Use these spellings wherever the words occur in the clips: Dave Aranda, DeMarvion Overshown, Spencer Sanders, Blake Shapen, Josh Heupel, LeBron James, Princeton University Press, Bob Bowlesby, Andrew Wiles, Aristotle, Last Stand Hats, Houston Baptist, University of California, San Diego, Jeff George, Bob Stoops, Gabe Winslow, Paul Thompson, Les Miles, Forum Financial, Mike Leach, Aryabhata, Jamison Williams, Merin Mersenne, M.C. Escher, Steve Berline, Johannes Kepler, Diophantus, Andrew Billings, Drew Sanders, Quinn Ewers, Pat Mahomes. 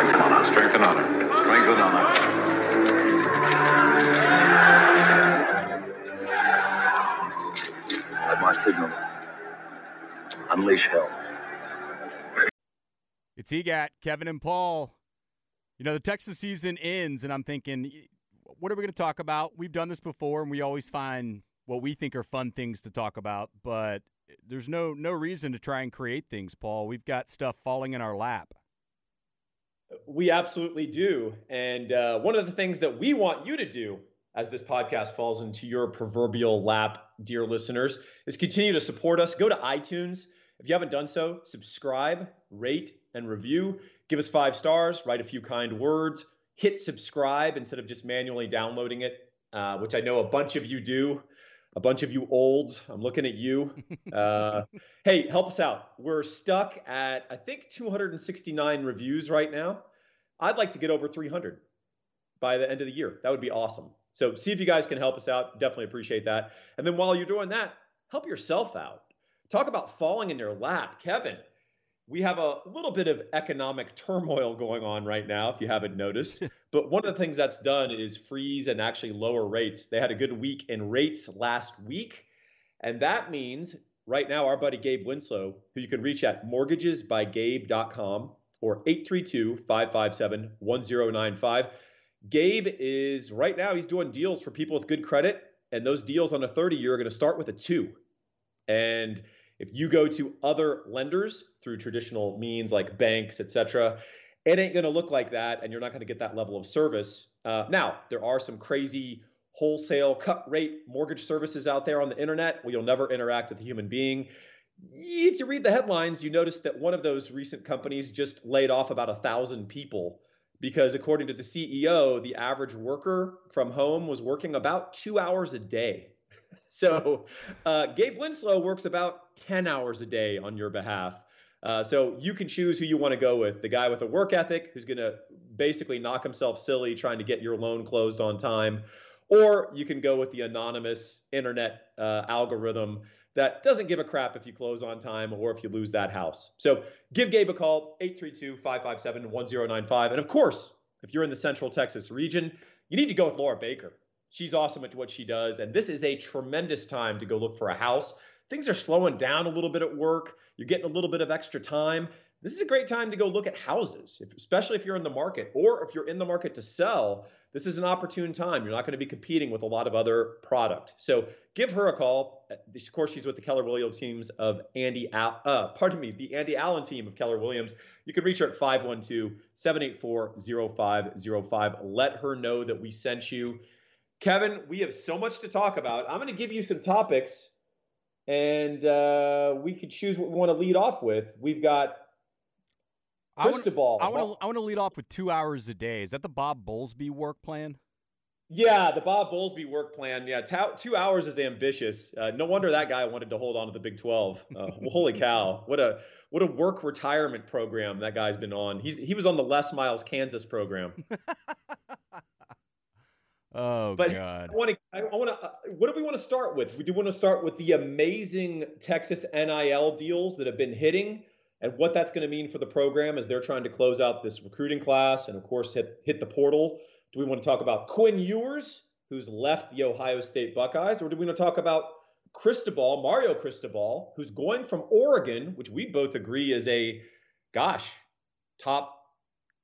Strength and honor. Strength and honor. Strength and honor. At my signal, unleash hell. It's EGAT, Kevin and Paul. You know, the Texas season ends, and I'm thinking, what are we going to talk about? We've done this before, and we always find what we think are fun things to talk about, but there's no reason to try and create things, Paul. We've got stuff falling in our lap. We absolutely do. And one of the things that we want you to do as this podcast falls into your proverbial lap, dear listeners, is continue to support us. Go to iTunes. If you haven't done so, subscribe, rate, and review. Give us 5 stars, write a few kind words, hit subscribe instead of just manually downloading it, which I know a bunch of you do. A bunch of you olds, I'm looking at you. Hey, help us out. We're stuck at, I think, 269 reviews right now. I'd like to get over 300 by the end of the year. That would be awesome. So see if you guys can help us out. Definitely appreciate that. And then while you're doing that, help yourself out. Talk about falling in your lap. Kevin, we have a little bit of economic turmoil going on right now, if you haven't noticed. But one of the things that's done is freeze and actually lower rates. They had a good week in rates last week. And that means right now our buddy Gabe Winslow, who you can reach at mortgagesbygabe.com or 832-557-1095. Gabe is right now, he's doing deals for people with good credit. And those deals on a 30-year are going to start with a 2. And if you go to other lenders through traditional means like banks, et cetera, it ain't going to look like that, and you're not going to get that level of service. Now, there are some crazy wholesale cut-rate mortgage services out there on the internet where you'll never interact with a human being. If you read the headlines, you notice that one of those recent companies just laid off about 1,000 people because, according to the CEO, the average worker from home was working about 2 hours a day. So Gabe Winslow works about 10 hours a day on your behalf. So you can choose who you want to go with, the guy with a work ethic who's going to basically knock himself silly trying to get your loan closed on time. Or you can go with the anonymous internet algorithm that doesn't give a crap if you close on time or if you lose that house. So give Gabe a call, 832-557-1095. And of course, if you're in the Central Texas region, you need to go with Laura Baker. She's awesome at what she does, and this is a tremendous time to go look for a house. Things are slowing down a little bit at work. You're getting a little bit of extra time. This is a great time to go look at houses, especially if you're in the market, or if you're in the market to sell. This is an opportune time. You're not going to be competing with a lot of other product. So give her a call. Of course, she's with the Keller Williams teams of the Andy Allen team of Keller Williams. You can reach her at 512-784-0505. Let her know that we sent you. Kevin, we have so much to talk about. I'm going to give you some topics, and we could choose what we want to lead off with. We've got Cristobal. I want to lead off with 2 hours a day. Is that the Bob Bowlesby work plan? Yeah, the Bob Bowlesby work plan. Yeah, 2 hours is ambitious. No wonder that guy wanted to hold on to the Big 12. Well, holy cow! What a work retirement program that guy's been on. He was on the Les Miles Kansas program. Oh, but God. What do we want to start with? We do want to start with the amazing Texas NIL deals that have been hitting and what that's going to mean for the program as they're trying to close out this recruiting class and, of course, hit the portal. Do we want to talk about Quinn Ewers, who's left the Ohio State Buckeyes, or do we want to talk about Cristobal, Mario Cristobal, who's going from Oregon, which we both agree is a, top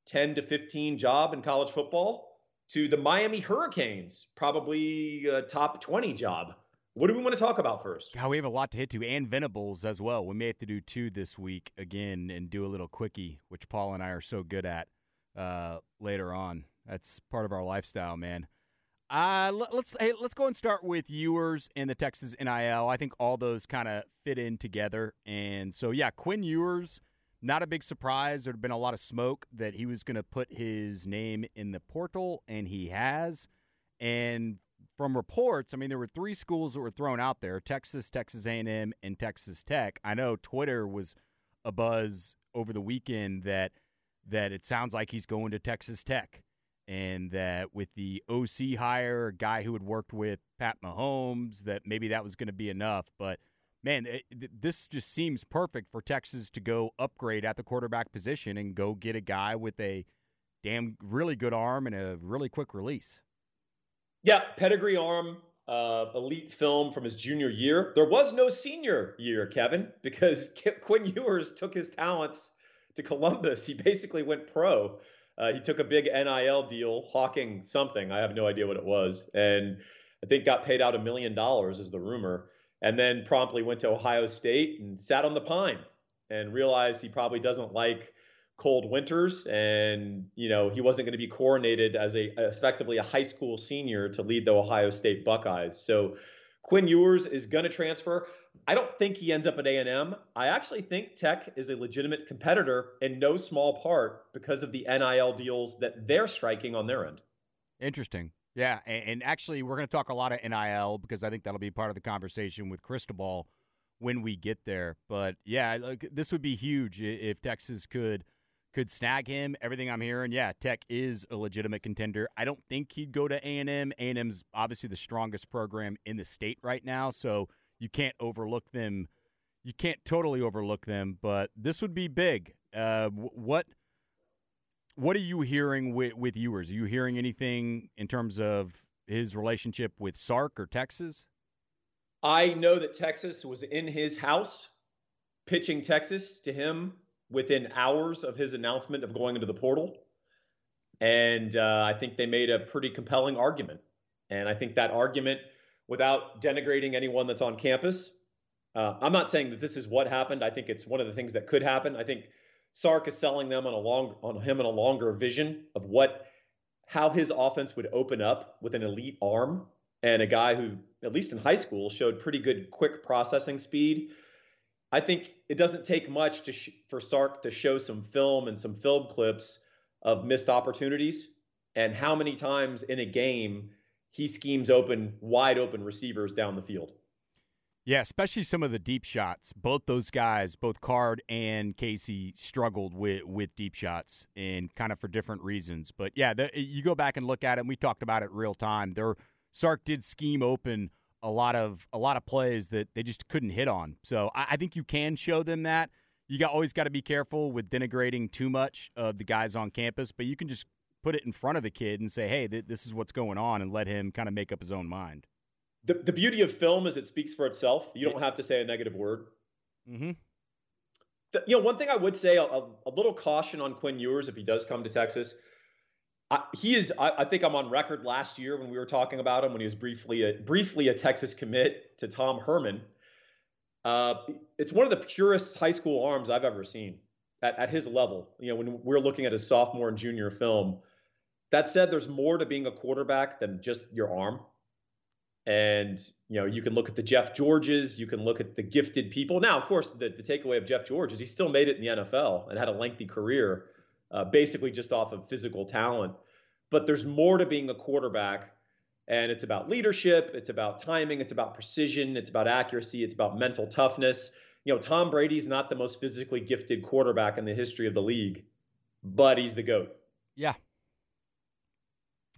10 to 15 job in college football, to the Miami Hurricanes, probably a top 20 job. What do we want to talk about first? How we have a lot to hit to, and Venables as well. We may have to do 2 this week again and do a little quickie, which Paul and I are so good at later on. That's part of our lifestyle, man. Let's go and start with Ewers and the Texas NIL. I think all those kind of fit in together. And so, yeah, Quinn Ewers, not a big surprise. There had been a lot of smoke that he was going to put his name in the portal, and he has. And from reports, I mean, there were 3 schools that were thrown out there, Texas, Texas A&M, and Texas Tech. I know Twitter was abuzz over the weekend that it sounds like he's going to Texas Tech, and that with the OC hire, a guy who had worked with Pat Mahomes, that maybe that was going to be enough, but man, this just seems perfect for Texas to go upgrade at the quarterback position and go get a guy with a damn really good arm and a really quick release. Yeah, pedigree arm, elite film from his junior year. There was no senior year, Kevin, because Quinn Ewers took his talents to Columbus. He basically went pro. He took a big NIL deal, hawking something. I have no idea what it was. And I think got paid out $1 million is the rumor. And then promptly went to Ohio State and sat on the pine and realized he probably doesn't like cold winters. And, you know, he wasn't going to be coronated as effectively a high school senior to lead the Ohio State Buckeyes. So Quinn Ewers is going to transfer. I don't think he ends up at A&M. I actually think Tech is a legitimate competitor in no small part because of the NIL deals that they're striking on their end. Interesting. Yeah, and actually we're going to talk a lot of NIL because I think that'll be part of the conversation with Cristobal when we get there. But, yeah, look, this would be huge if Texas could snag him. Everything I'm hearing, yeah, Tech is a legitimate contender. I don't think he'd go to A&M. A&M's obviously the strongest program in the state right now, so you can't overlook them. You can't totally overlook them, but this would be big. What are you hearing with Ewers? Are you hearing anything in terms of his relationship with Sark or Texas? I know that Texas was in his house pitching Texas to him within hours of his announcement of going into the portal. And I think they made a pretty compelling argument. And I think that argument, without denigrating anyone that's on campus, I'm not saying that this is what happened. I think it's one of the things that could happen. I think Sark is selling them on him on a longer vision of how his offense would open up with an elite arm and a guy who, at least in high school, showed pretty good quick processing speed. I think it doesn't take much for Sark to show some film and some film clips of missed opportunities and how many times in a game he schemes wide open receivers down the field. Yeah, especially some of the deep shots. Both those guys, both Card and Casey, struggled with deep shots and kind of for different reasons. But, yeah, you go back and look at it, and we talked about it real time. Sark did scheme open a lot of plays that they just couldn't hit on. So I think you can show them that. You always got to be careful with denigrating too much of the guys on campus, but you can just put it in front of the kid and say, hey, this is what's going on, and let him kind of make up his own mind. The beauty of film is it speaks for itself. You don't have to say a negative word. Mm-hmm. One thing I would say, a little caution on Quinn Ewers if he does come to Texas. I think I'm on record last year when we were talking about him when he was briefly a Texas commit to Tom Herman. It's one of the purest high school arms I've ever seen at his level. You know, when we're looking at his sophomore and junior film. That said, there's more to being a quarterback than just your arm. And, you know, you can look at the Jeff Georges, you can look at the gifted people. Now, of course, the takeaway of Jeff George is he still made it in the NFL and had a lengthy career, basically just off of physical talent. But there's more to being a quarterback, and it's about leadership, it's about timing, it's about precision, it's about accuracy, it's about mental toughness. You know, Tom Brady's not the most physically gifted quarterback in the history of the league, but he's the GOAT. Yeah.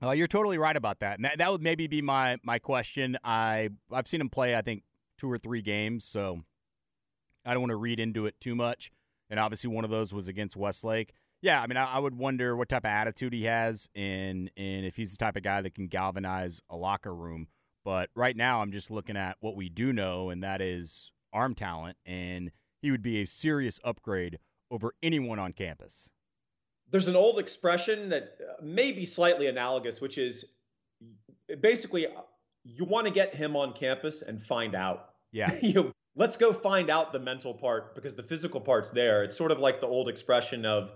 You're totally right about that. And that would maybe be my question. I've seen him play, I think, 2 or 3 games, so I don't want to read into it too much. And obviously one of those was against Westlake. Yeah, I mean, I would wonder what type of attitude he has and if he's the type of guy that can galvanize a locker room. But right now I'm just looking at what we do know, and that is arm talent. And he would be a serious upgrade over anyone on campus. There's an old expression that may be slightly analogous, which is basically you want to get him on campus and find out. Yeah. Let's go find out the mental part because the physical part's there. It's sort of like the old expression of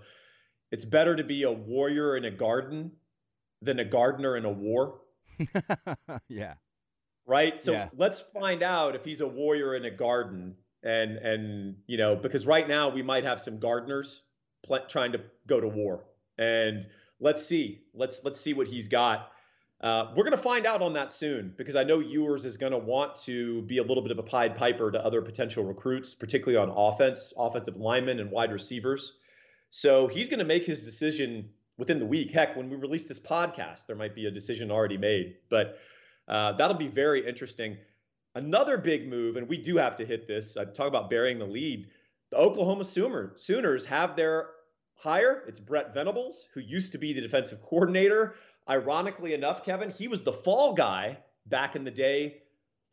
it's better to be a warrior in a garden than a gardener in a war. Yeah. Right? So Let's find out if he's a warrior in a garden. And you know, because right now we might have some gardeners trying to go to war, and let's see what he's got. We're going to find out on that soon, because I know Ewers is going to want to be a little bit of a Pied Piper to other potential recruits, particularly on offense, offensive linemen and wide receivers. So he's going to make his decision within the week. Heck, when we release this podcast, there might be a decision already made, but that'll be very interesting. Another big move, and we do have to hit this. I talk about burying the lead. The Oklahoma Sooners have their hire. It's Brett Venables, who used to be the defensive coordinator. Ironically enough, Kevin, he was the fall guy back in the day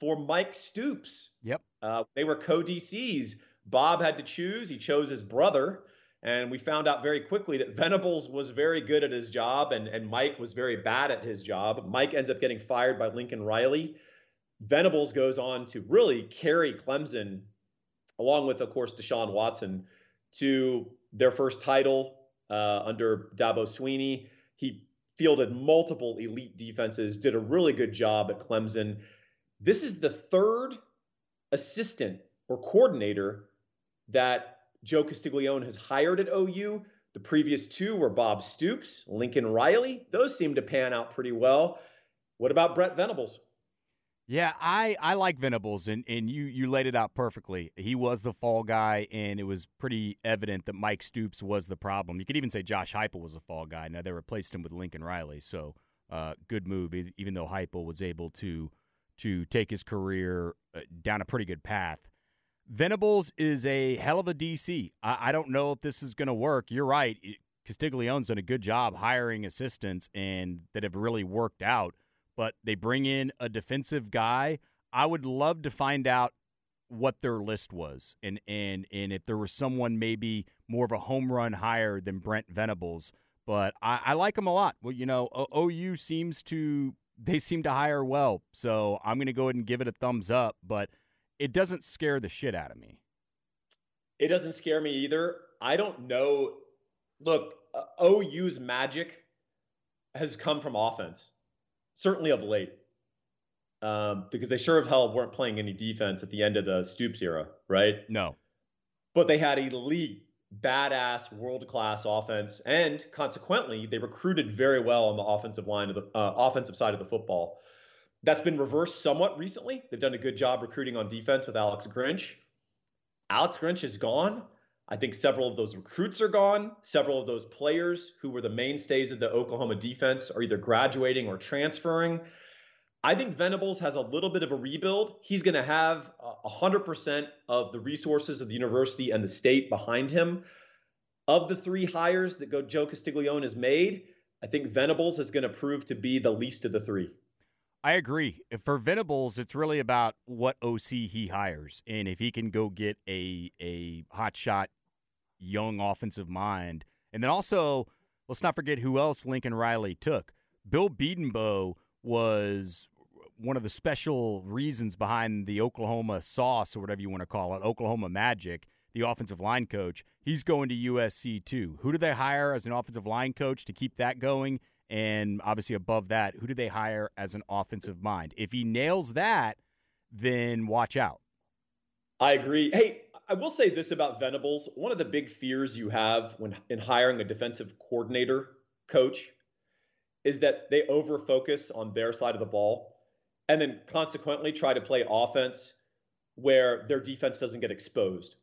for Mike Stoops. Yep. They were co-DCs. Bob had to choose. He chose his brother. And we found out very quickly that Venables was very good at his job and Mike was very bad at his job. Mike ends up getting fired by Lincoln Riley. Venables goes on to really carry Clemson, along with, of course, Deshaun Watson, to their first title under Dabo Swinney. He fielded multiple elite defenses, did a really good job at Clemson. This is the third assistant or coordinator that Joe Castiglione has hired at OU. The previous two were Bob Stoops, Lincoln Riley. Those seem to pan out pretty well. What about Brett Venables? Yeah, I like Venables, and you laid it out perfectly. He was the fall guy, and it was pretty evident that Mike Stoops was the problem. You could even say Josh Heupel was a fall guy. Now, they replaced him with Lincoln Riley, so good move, even though Heupel was able to take his career down a pretty good path. Venables is a hell of a DC. I don't know if this is going to work. You're right. Castiglione's done a good job hiring assistants and that have really worked out, but they bring in a defensive guy. I would love to find out what their list was and if there was someone maybe more of a home run hire than Brent Venables, but I like him a lot. Well, you know, OU seem to hire well, so I'm going to go ahead and give it a thumbs up, but it doesn't scare the shit out of me. It doesn't scare me either. I don't know. Look, OU's magic has come from offense, certainly of late, because they sure as hell weren't playing any defense at the end of the Stoops era, right? No. But they had elite, badass, world-class offense, and consequently, they recruited very well on the offensive side of the football. That's been reversed somewhat recently. They've done a good job recruiting on defense with Alex Grinch. Alex Grinch is gone. I think several of those recruits are gone. Several of those players who were the mainstays of the Oklahoma defense are either graduating or transferring. I think Venables has a little bit of a rebuild. He's going to have 100% of the resources of the university and the state behind him. Of the three hires that Joe Castiglione has made, I think Venables is going to prove to be the least of the three. I agree. For Venables, it's really about what OC he hires. And if he can go get a hotshot, young offensive mind. And then also, let's not forget who else Lincoln Riley took. Bill Biedenbow was one of the special reasons behind the Oklahoma sauce, or whatever you want to call it, Oklahoma Magic, the offensive line coach. He's going to USC too. Who do they hire as an offensive line coach to keep that going? And obviously above that, who do they hire as an offensive mind? If he nails that, then watch out. I agree. Hey, I will say this about Venables. One of the big fears you have when in hiring a defensive coordinator coach is that they over-focus on their side of the ball and then consequently try to play offense where their defense doesn't get exposed,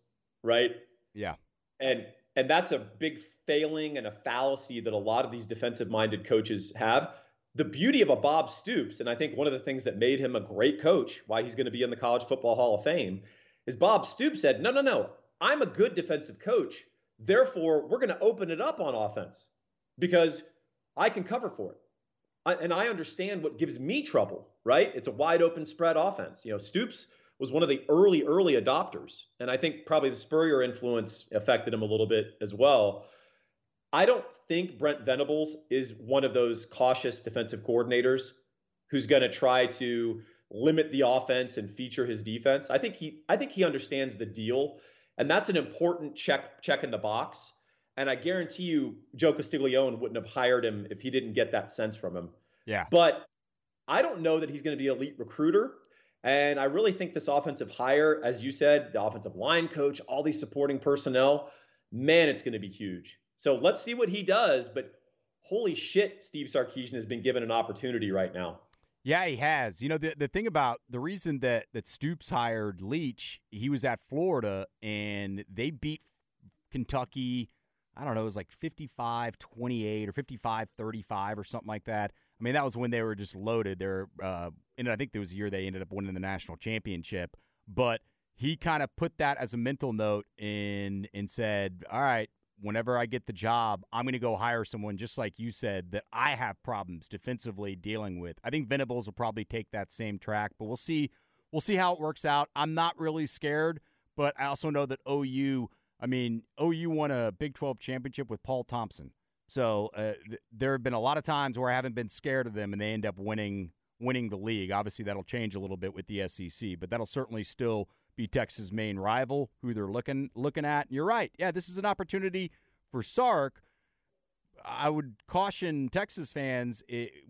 right? Yeah. And that's a big failing and a fallacy that a lot of these defensive-minded coaches have. The beauty of a Bob Stoops, and I think one of the things that made him a great coach, why he's going to be in the College Football Hall of Fame, is Bob Stoops said, no, I'm a good defensive coach. Therefore, we're going to open it up on offense because I can cover for it. And I understand what gives me trouble, right? It's a wide-open spread offense. You know, Stoops was one of the early adopters. And I think probably the Spurrier influence affected him a little bit as well. I don't think Brent Venables is one of those cautious defensive coordinators who's going to try to limit the offense and feature his defense. I think he understands the deal, and that's an important check in the box. And I guarantee you Joe Castiglione wouldn't have hired him if he didn't get that sense from him. Yeah. But I don't know that he's going to be an elite recruiter. And I really think this offensive hire, as you said, the offensive line coach, all these supporting personnel, man, it's going to be huge. So let's see what he does. But holy shit, Steve Sarkisian has been given an opportunity right now. Yeah, he has. You know, the thing about the reason that Stoops hired Leach, he was at Florida and they beat Kentucky, I don't know, it was like 55-28 or 55-35 or something like that. I mean, that was when they were just loaded. And I think there was a year they ended up winning the national championship. But he kind of put that as a mental note and said, all right, whenever I get the job, I'm going to go hire someone, just like you said, that I have problems defensively dealing with. I think Venables will probably take that same track, but we'll see. We'll see how it works out. I'm not really scared, but I also know that OU, OU won a Big 12 championship with Paul Thompson. So there have been a lot of times where I haven't been scared of them, and they end up winning the league. Obviously, that'll change a little bit with the SEC, but that'll certainly still be Texas' main rival, who they're looking at. And you're right. Yeah, this is an opportunity for Sark. I would caution Texas fans,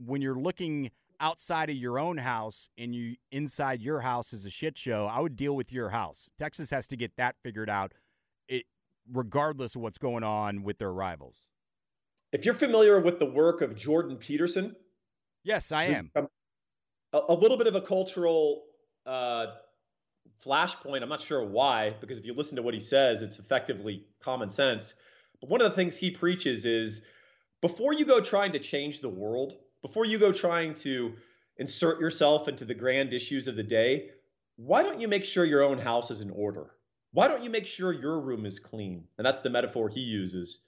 when you're looking outside of your own house and inside your house is a shit show, I would deal with your house. Texas has to get that figured out, regardless of what's going on with their rivals. If you're familiar with the work of Jordan Peterson. Yes, I am. A little bit of a cultural flashpoint. I'm not sure why, because if you listen to what he says, it's effectively common sense. But one of the things he preaches is, before you go trying to change the world, before you go trying to insert yourself into the grand issues of the day, why don't you make sure your own house is in order? Why don't you make sure your room is clean? And that's the metaphor he uses.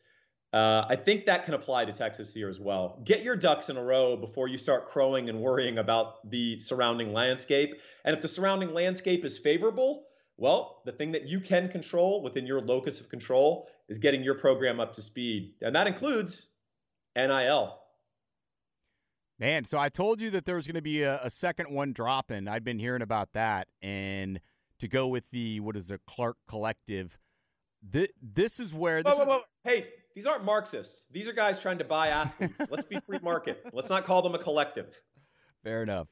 I think that can apply to Texas here as well. Get your ducks in a row before you start crowing and worrying about the surrounding landscape. And if the surrounding landscape is favorable, well, the thing that you can control within your locus of control is getting your program up to speed. And that includes NIL. Man, so I told you that there was going to be a second one dropping. I'd been hearing about that. And to go with the Clark Collective, this is where... Whoa. Hey. These aren't Marxists. These are guys trying to buy athletes. Let's be free market. Let's not call them a collective. Fair enough.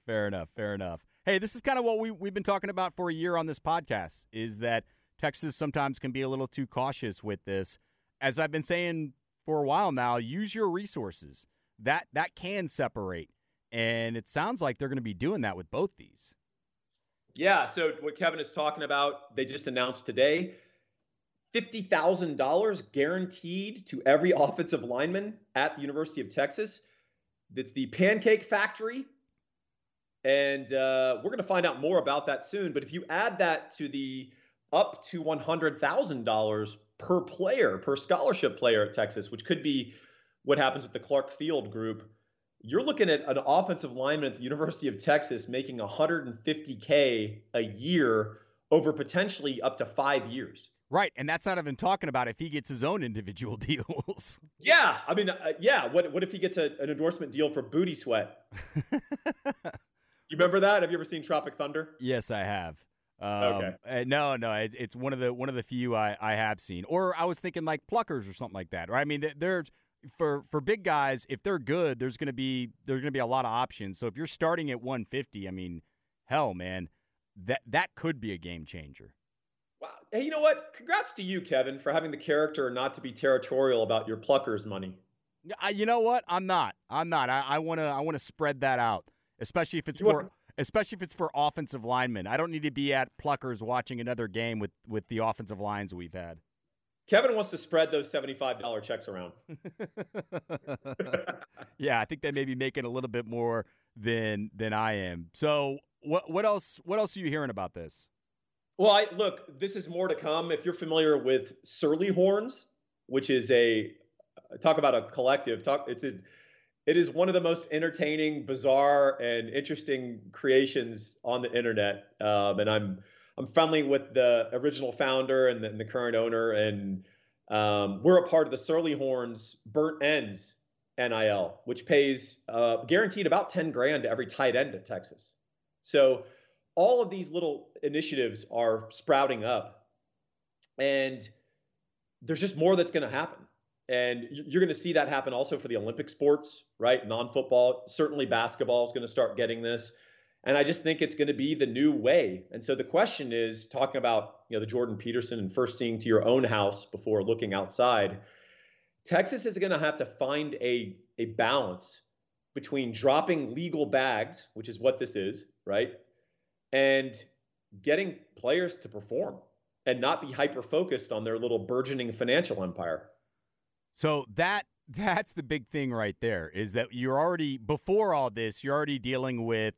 Hey, this is kind of what we've been talking about for a year on this podcast, is that Texas sometimes can be a little too cautious with this. As I've been saying for a while now, use your resources. That can separate. And it sounds like they're going to be doing that with both these. Yeah, so what Kevin is talking about, they just announced today, $50,000 guaranteed to every offensive lineman at the University of Texas. That's the Pancake Factory. And we're going to find out more about that soon. But if you add that to the up to $100,000 per player, per scholarship player at Texas, which could be what happens with the Clark Field group, you're looking at an offensive lineman at the University of Texas making $150K a year over potentially up to 5 years. Right, and that's not even talking about if he gets his own individual deals. Yeah, What if he gets an endorsement deal for Booty Sweat? Do you remember that? Have you ever seen Tropic Thunder? Yes, I have. Okay. No, it's one of the few I have seen. Or I was thinking like Pluckers or something like that. Right? I mean, they're for big guys. If they're good, there's going to be a lot of options. So if you're starting at 150, I mean, hell, man, that could be a game changer. Wow. Hey, you know what? Congrats to you, Kevin, for having the character not to be territorial about your Pluckers money. You know what? I'm not. I want to spread that out, especially if it's for offensive linemen. I don't need to be at Pluckers watching another game with the offensive lines we've had. Kevin wants to spread those $75 checks around. Yeah, I think they may be making a little bit more than I am. So, what else are you hearing about this? Well, look, this is more to come. If you're familiar with Surly Horns, which is talk about a collective. It is one of the most entertaining, bizarre, and interesting creations on the internet. And I'm friendly with the original founder and the current owner, and we're a part of the Surly Horns Burnt Ends NIL, which pays guaranteed about $10,000 to every tight end at Texas. So. All of these little initiatives are sprouting up, and there's just more that's going to happen. And you're going to see that happen also for the Olympic sports, right? Non-football, certainly basketball is going to start getting this. And I just think it's going to be the new way. And so the question is, talking about, the Jordan Peterson and first seeing to your own house before looking outside, Texas is going to have to find a balance between dropping legal bags, which is what this is, right? And getting players to perform and not be hyper-focused on their little burgeoning financial empire. So that's the big thing right there, is that you're already dealing with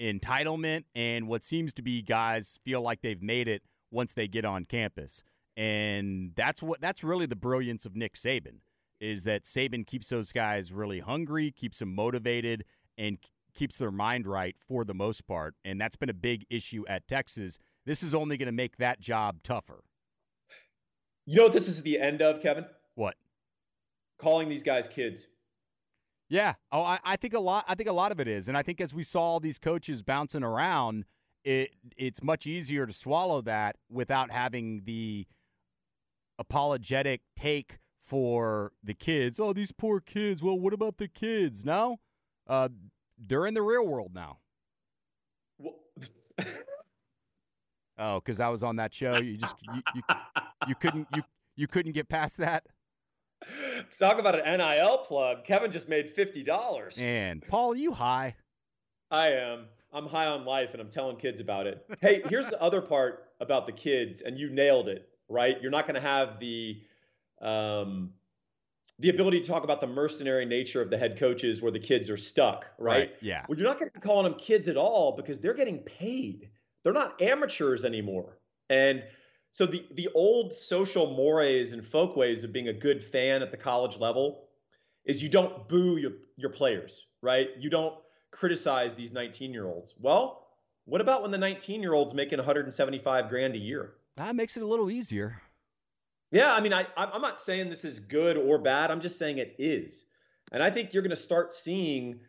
entitlement and what seems to be guys feel like they've made it once they get on campus. And that's really the brilliance of Nick Saban, is that Saban keeps those guys really hungry, keeps them motivated, and keeps their mind right for the most part. And that's been a big issue at Texas. This is only going to make that job tougher. You know what this is the end of, Kevin? What? Calling these guys kids. Yeah. Oh, I think a lot of it is. And I think as we saw all these coaches bouncing around, it's much easier to swallow that without having the apologetic take for the kids. Oh, these poor kids. Well, what about the kids? No? They're in the real world now. Oh, because I was on that show. You couldn't get past that. Let's talk about an NIL plug. Kevin just made $50. And Paul, are you high? I am. I'm high on life, and I'm telling kids about it. Hey, here's the other part about the kids, and you nailed it, right? You're not going to have the ability to talk about the mercenary nature of the head coaches where the kids are stuck, right? Yeah. Well, you're not going to be calling them kids at all because they're getting paid. They're not amateurs anymore. And so the old social mores and folkways of being a good fan at the college level is you don't boo your players, right? You don't criticize these 19-year-olds. Well, what about when the 19-year-old's making $175,000 a year? That makes it a little easier. Yeah, I mean, I'm not saying this is good or bad. I'm just saying it is. And I think you're going to start seeing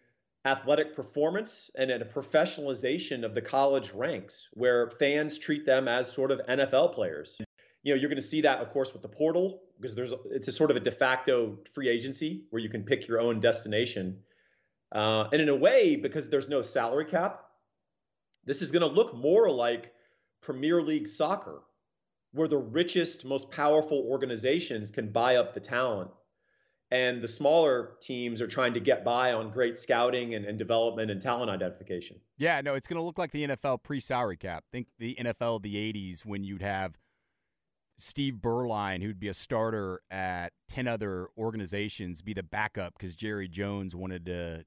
athletic performance and a professionalization of the college ranks where fans treat them as sort of NFL players. You know, you're going to see that, of course, with the portal because it's a sort of a de facto free agency where you can pick your own destination. And in a way, because there's no salary cap, this is going to look more like Premier League soccer, where the richest, most powerful organizations can buy up the talent. And the smaller teams are trying to get by on great scouting and development and talent identification. Yeah, no, it's going to look like the NFL pre-salary cap. Think the NFL of the 80s when you'd have Steve Berline, who'd be a starter at 10 other organizations, be the backup because Jerry Jones wanted to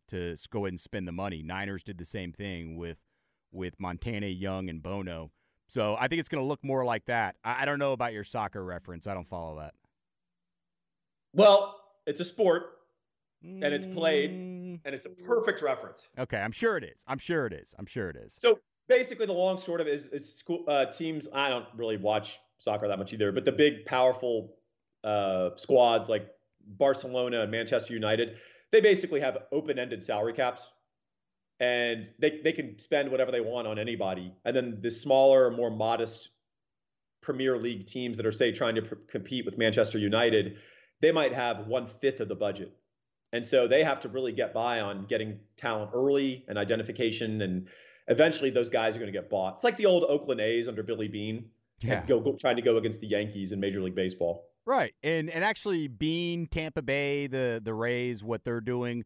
go ahead and spend the money. Niners did the same thing with Montana, Young, and Bono. So I think it's going to look more like that. I don't know about your soccer reference. I don't follow that. Well, it's a sport, and it's played, and it's a perfect reference. Okay, I'm sure it is. So basically the long sort of is school teams. I don't really watch soccer that much either, but the big powerful squads like Barcelona and Manchester United, they basically have open-ended salary caps. And they can spend whatever they want on anybody. And then the smaller, more modest Premier League teams that are, say, trying to compete with Manchester United, they might have 1/5 of the budget. And so they have to really get by on getting talent early and identification. And eventually those guys are going to get bought. It's like the old Oakland A's under Billy Beane, yeah, trying to go against the Yankees in Major League Baseball. Right. And actually Beane, Tampa Bay, the Rays, what they're doing,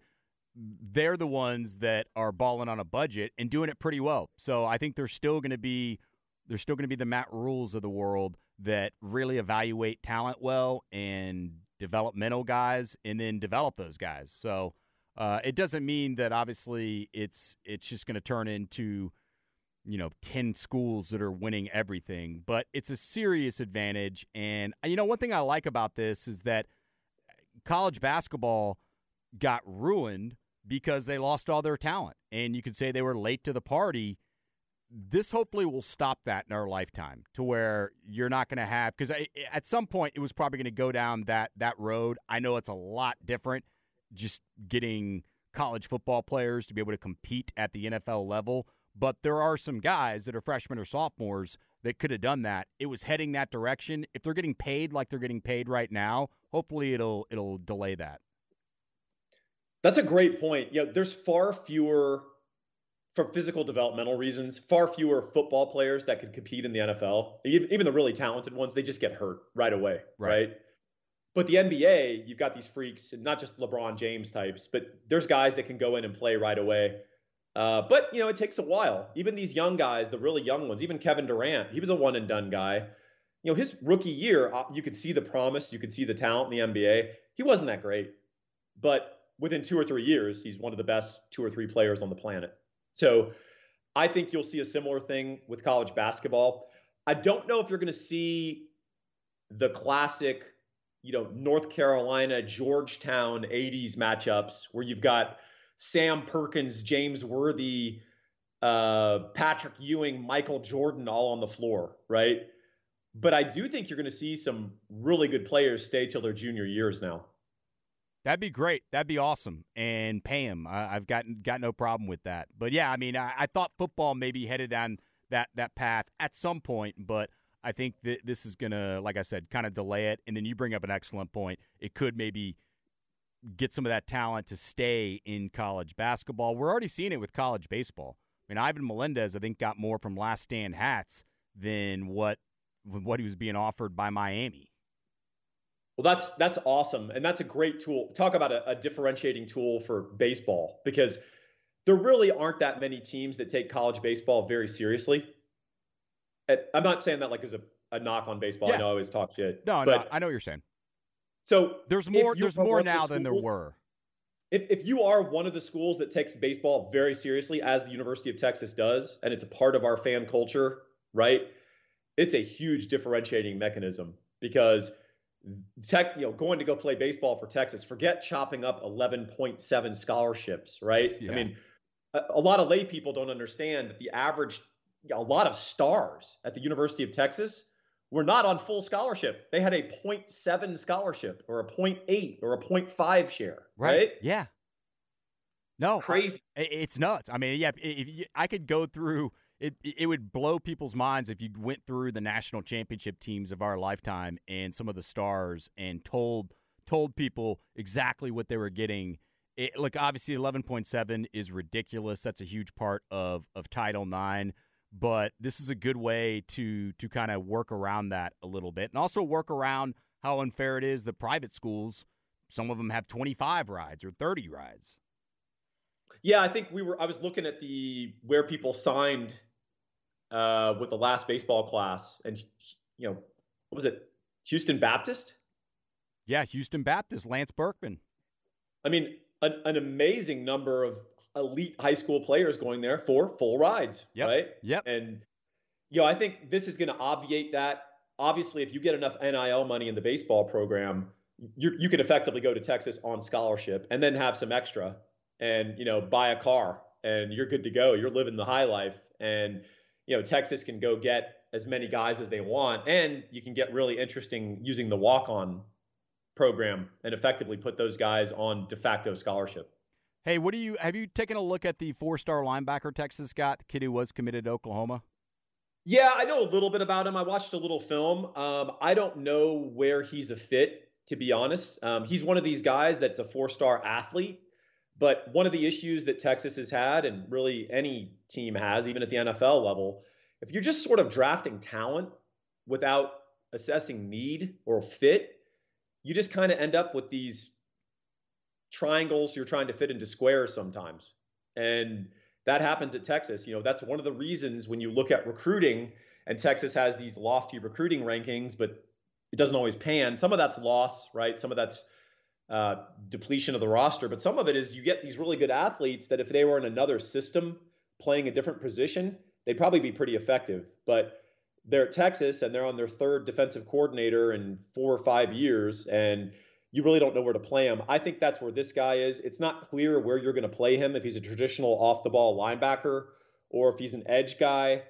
they're the ones that are balling on a budget and doing it pretty well. So I think they're still going to be the Matt Rules of the world that really evaluate talent well and developmental guys and then develop those guys. So it doesn't mean that obviously it's just going to turn into, you know, 10 schools that are winning everything, but it's a serious advantage. And, you know, one thing I like about this is that college basketball got ruined because they lost all their talent. And you could say they were late to the party. This hopefully will stop that in our lifetime to where you're not going to have – because at some point it was probably going to go down that road. I know it's a lot different just getting college football players to be able to compete at the NFL level. But there are some guys that are freshmen or sophomores that could have done that. It was heading that direction. If they're getting paid like they're getting paid right now, hopefully it'll delay that. That's a great point. You know, there's far fewer, for physical developmental reasons, far fewer football players that could compete in the NFL. Even the really talented ones, they just get hurt right away, right? But the NBA, you've got these freaks, and not just LeBron James types, but there's guys that can go in and play right away. But, you know, it takes a while. Even these young guys, the really young ones, even Kevin Durant, he was a one-and-done guy. You know, his rookie year, you could see the promise, you could see the talent in the NBA. He wasn't that great, but within 2 or 3 years, he's one of the best 2 or 3 players on the planet. So I think you'll see a similar thing with college basketball. I don't know if you're going to see the classic, you know, North Carolina, Georgetown 80s matchups where you've got Sam Perkins, James Worthy, Patrick Ewing, Michael Jordan all on the floor, right? But I do think you're going to see some really good players stay till their junior years now. That'd be great. That'd be awesome. And pay him. I've got no problem with that. But, yeah, I mean, I thought football maybe headed down that path at some point, but I think that this is going to, like I said, kind of delay it. And then you bring up an excellent point. It could maybe get some of that talent to stay in college basketball. We're already seeing it with college baseball. I mean, Ivan Melendez, I think, got more from Last Stand hats than what he was being offered by Miami. Well, that's awesome, and that's a great tool. Talk about a differentiating tool for baseball, because there really aren't that many teams that take college baseball very seriously. I'm not saying that like as a knock on baseball. Yeah. I know I always talk shit. No, I know what you're saying. So there's more now than there were. If you are one of the schools that takes baseball very seriously, as the University of Texas does, and it's a part of our fan culture, right? It's a huge differentiating mechanism, because Tech, you know, going to go play baseball for Texas, forget chopping up 11.7 scholarships, right? Yeah. I mean, a lot of lay people don't understand that a lot of stars at the University of Texas were not on full scholarship. They had a 0.7 scholarship or a 0.8 or a 0.5 share, right? Yeah. No. Crazy. It's nuts. I mean, yeah, if I could go through it would blow people's minds if you went through the national championship teams of our lifetime and some of the stars and told people exactly what they were getting. Look, obviously 11.7 is ridiculous. That's a huge part of Title IX. But this is a good way to kind of work around that a little bit, and also work around how unfair it is that private schools, some of them have 25 rides or 30 rides. Yeah, I think I was looking at where people signed with the last baseball class, and, you know, what was it? Houston Baptist? Yeah, Houston Baptist, Lance Berkman. I mean, an amazing number of elite high school players going there for full rides, yep, right? Yep. And, you know, I think this is going to obviate that. Obviously, if you get enough NIL money in the baseball program, you could effectively go to Texas on scholarship and then have some extra and, you know, buy a car, and you're good to go. You're living the high life. And, you know, Texas can go get as many guys as they want, and you can get really interesting using the walk-on program and effectively put those guys on de facto scholarship. Hey, have you taken a look at the 4-star linebacker Texas got, the kid who was committed to Oklahoma? Yeah, I know a little bit about him. I watched a little film. I don't know where he's a fit, to be honest. He's one of these guys that's a 4-star athlete. But one of the issues that Texas has had, and really any team has, even at the NFL level, if you're just sort of drafting talent without assessing need or fit, you just kind of end up with these triangles you're trying to fit into squares sometimes. And that happens at Texas. You know, that's one of the reasons when you look at recruiting, and Texas has these lofty recruiting rankings, but it doesn't always pan. Some of that's loss, right? Some of that's depletion of the roster, but some of it is you get these really good athletes that if they were in another system playing a different position, they'd probably be pretty effective. But they're at Texas and they're on their third defensive coordinator in 4 or 5 years, and you really don't know where to play him. I think that's where this guy is. It's not clear where you're going to play him, if he's a traditional off-the-ball linebacker or if he's an edge guy.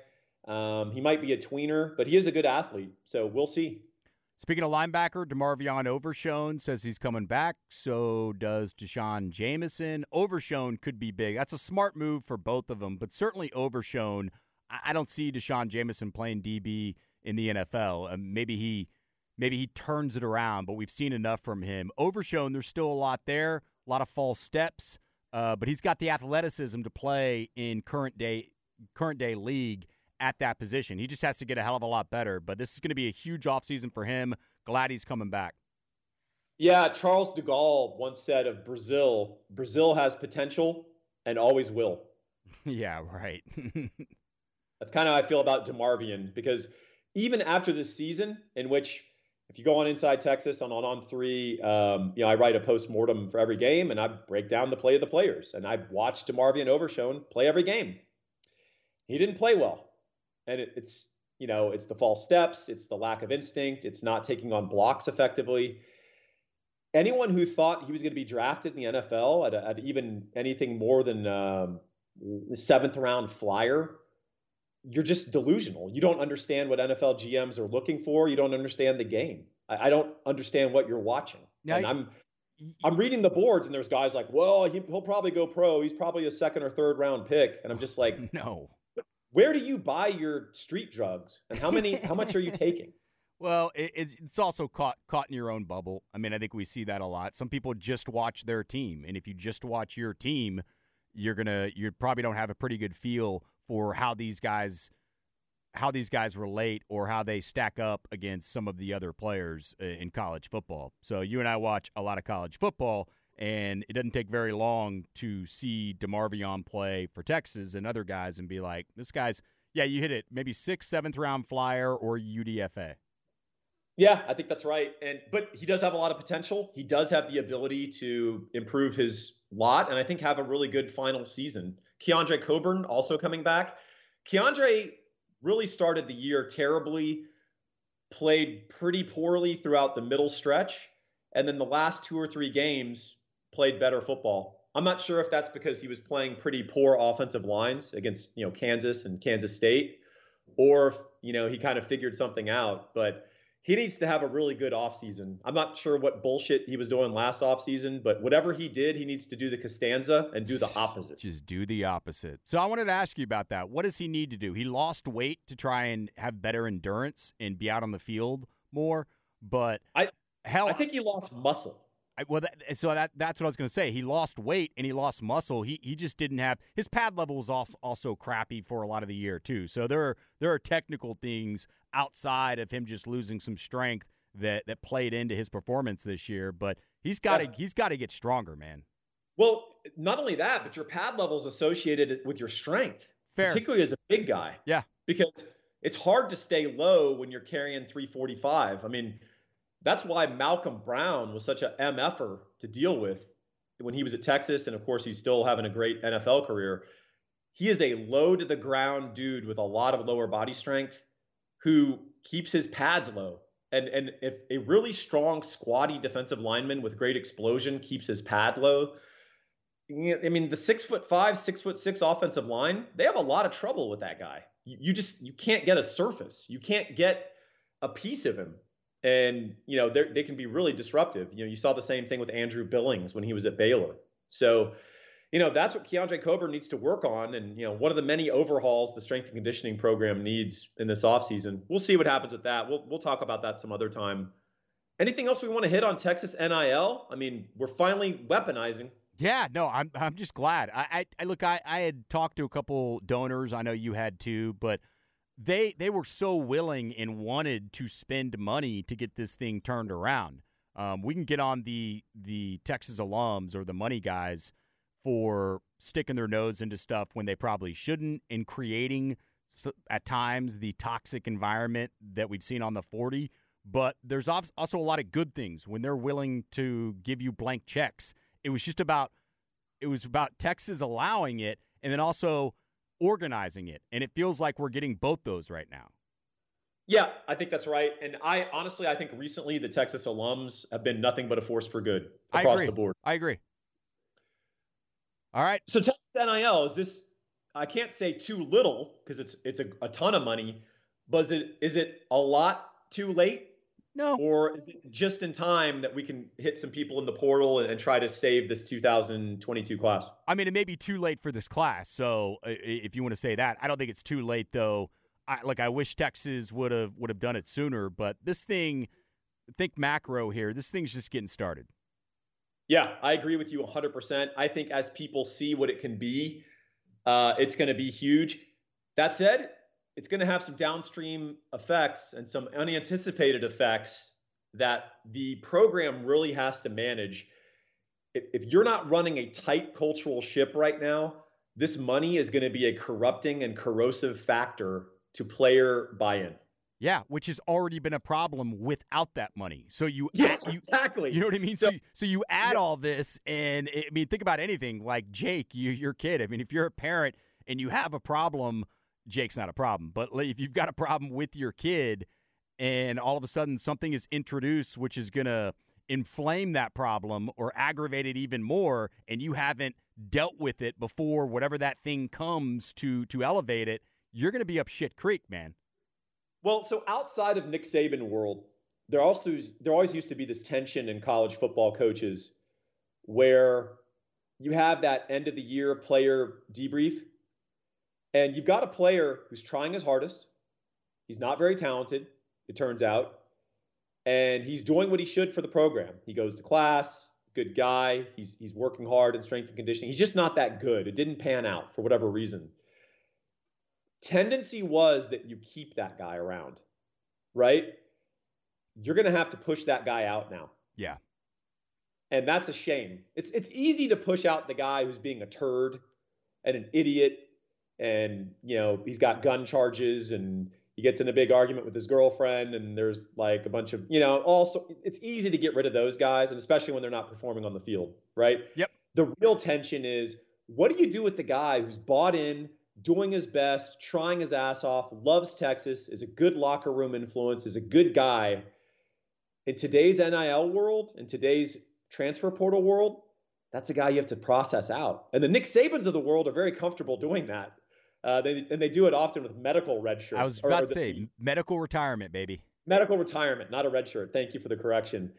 He might be a tweener, but he is a good athlete, so we'll see. Speaking of linebacker, DeMarvion Overshown says he's coming back. So does Deshaun Jamison. Overshown could be big. That's a smart move for both of them, but certainly Overshown. I don't see Deshaun Jamison playing DB in the NFL. Maybe he turns it around, but we've seen enough from him. Overshown, there's still a lot there, a lot of false steps, but he's got the athleticism to play in current day league at that position. He just has to get a hell of a lot better, but this is going to be a huge offseason for him. Glad he's coming back. Yeah, Charles de Gaulle once said of Brazil, Brazil has potential and always will. Yeah, right. That's kind of how I feel about DeMarvion, because even after this season, in which – if you go on Inside Texas on 3, you know, I write a postmortem for every game and I break down the play of the players. And I watched DeMarvion Overshown play every game. He didn't play well. And it's You know, it's the false steps. It's the lack of instinct. It's not taking on blocks effectively. Anyone who thought he was going to be drafted in the NFL at even anything more than seventh-round flyer, you're just delusional. You don't understand what NFL GMs are looking for. You don't understand the game. I don't understand what you're watching. Now, and I'm reading the boards, and there's guys like, well, he'll probably go pro. He's probably a second or third-round pick. And I'm just like, no. Where do you buy your street drugs, and how much are you taking? Well, it's also caught in your own bubble. I mean, I think we see that a lot. Some people just watch their team, and if you just watch your team, you probably don't have a pretty good feel for how these guys relate or how they stack up against some of the other players in college football. So you and I watch a lot of college football, and it doesn't take very long to see DeMarvion play for Texas and other guys and be like, this guy's, yeah, you hit it, maybe 6th, 7th round flyer or UDFA. Yeah, I think that's right. But he does have a lot of potential. He does have the ability to improve his lot and I think have a really good final season. Keiondre Coburn also coming back. Keiondre really started the year terribly, played pretty poorly throughout the middle stretch, and then the last 2 or 3 games played better football. I'm not sure if that's because he was playing pretty poor offensive lines against, you know, Kansas and Kansas State, or if, you know, he kind of figured something out, but he needs to have a really good offseason. I'm not sure what bullshit he was doing last offseason, but whatever he did, he needs to do the Costanza and do the opposite. Just do the opposite. So I wanted to ask you about that. What does he need to do? He lost weight to try and have better endurance and be out on the field more, but I think he lost muscle. That's what I was going to say. He lost weight and he lost muscle. He just didn't have – his pad level was also crappy for a lot of the year too. So there are technical things outside of him just losing some strength that played into his performance this year. But he's got to get stronger, man. Well, not only that, but your pad level is associated with your strength, particularly as a big guy. Yeah. Because it's hard to stay low when you're carrying 345. I mean – that's why Malcolm Brown was such a MFer to deal with when he was at Texas. And, of course, he's still having a great NFL career. He is a low-to-the-ground dude with a lot of lower body strength who keeps his pads low. And if a really strong, squatty defensive lineman with great explosion keeps his pad low, I mean, the 6'5", 6'6" offensive line, they have a lot of trouble with that guy. You can't get a surface. You can't get a piece of him. And, you know, they can be really disruptive. You know, you saw the same thing with Andrew Billings when he was at Baylor. So, you know, that's what Keiondre Coburn needs to work on. And, you know, one of the many overhauls the strength and conditioning program needs in this offseason. We'll see what happens with that. We'll talk about that some other time. Anything else we want to hit on Texas NIL? I mean, we're finally weaponizing. Yeah, no, I'm just glad. I had talked to a couple donors. I know you had too, but They were so willing and wanted to spend money to get this thing turned around. We can get on the Texas alums or the money guys for sticking their nose into stuff when they probably shouldn't and creating, at times, the toxic environment that we've seen on the 40. But there's also a lot of good things when they're willing to give you blank checks. It was about Texas allowing it and then also organizing it, and it feels like we're getting both those right now. Yeah, I think that's right. And I think recently the Texas alums have been nothing but a force for good across the board. I agree. All right. So Texas NIL is this? I can't say too little because it's a ton of money, but is it a lot too late? No. Or is it just in time that we can hit some people in the portal and try to save this 2022 class? I mean, it may be too late for this class, so if you want to say that. I don't think it's too late, though. I wish Texas would have done it sooner, but this thing, think macro here, this thing's just getting started. Yeah, I agree with you 100%. I think as people see what it can be, it's going to be huge. That said, it's going to have some downstream effects and some unanticipated effects that the program really has to manage. If you're not running a tight cultural ship right now, this money is going to be a corrupting and corrosive factor to player buy-in. Yeah, which has already been a problem without that money. So exactly. You know what I mean? So you add all this, and I mean, think about anything like Jake, your kid. I mean, if you're a parent and you have a problem, Jake's not a problem. But if you've got a problem with your kid and all of a sudden something is introduced which is going to inflame that problem or aggravate it even more, and you haven't dealt with it before whatever that thing comes to elevate it, you're going to be up shit creek, man. Well, so outside of Nick Saban world, there always used to be this tension in college football coaches where you have that end of the year player debrief, and you've got a player who's trying his hardest. He's not very talented, it turns out, and he's doing what he should for the program. He goes to class, good guy. He's working hard in strength and conditioning. He's just not that good. It didn't pan out for whatever reason. Tendency was that you keep that guy around, right? You're going to have to push that guy out now. Yeah. And that's a shame. It's easy to push out the guy who's being a turd and an idiot and, you know, he's got gun charges and he gets in a big argument with his girlfriend and there's like a bunch of, you know, also it's easy to get rid of those guys, and especially when they're not performing on the field, right? Yep. The real tension is, what do you do with the guy who's bought in, doing his best, trying his ass off, loves Texas, is a good locker room influence, is a good guy? In today's NIL world, in today's transfer portal world, that's a guy you have to process out. And the Nick Sabans of the world are very comfortable doing that. They do it often with medical red shirts. I was about to say, medical retirement, baby. Medical retirement, not a red shirt. Thank you for the correction.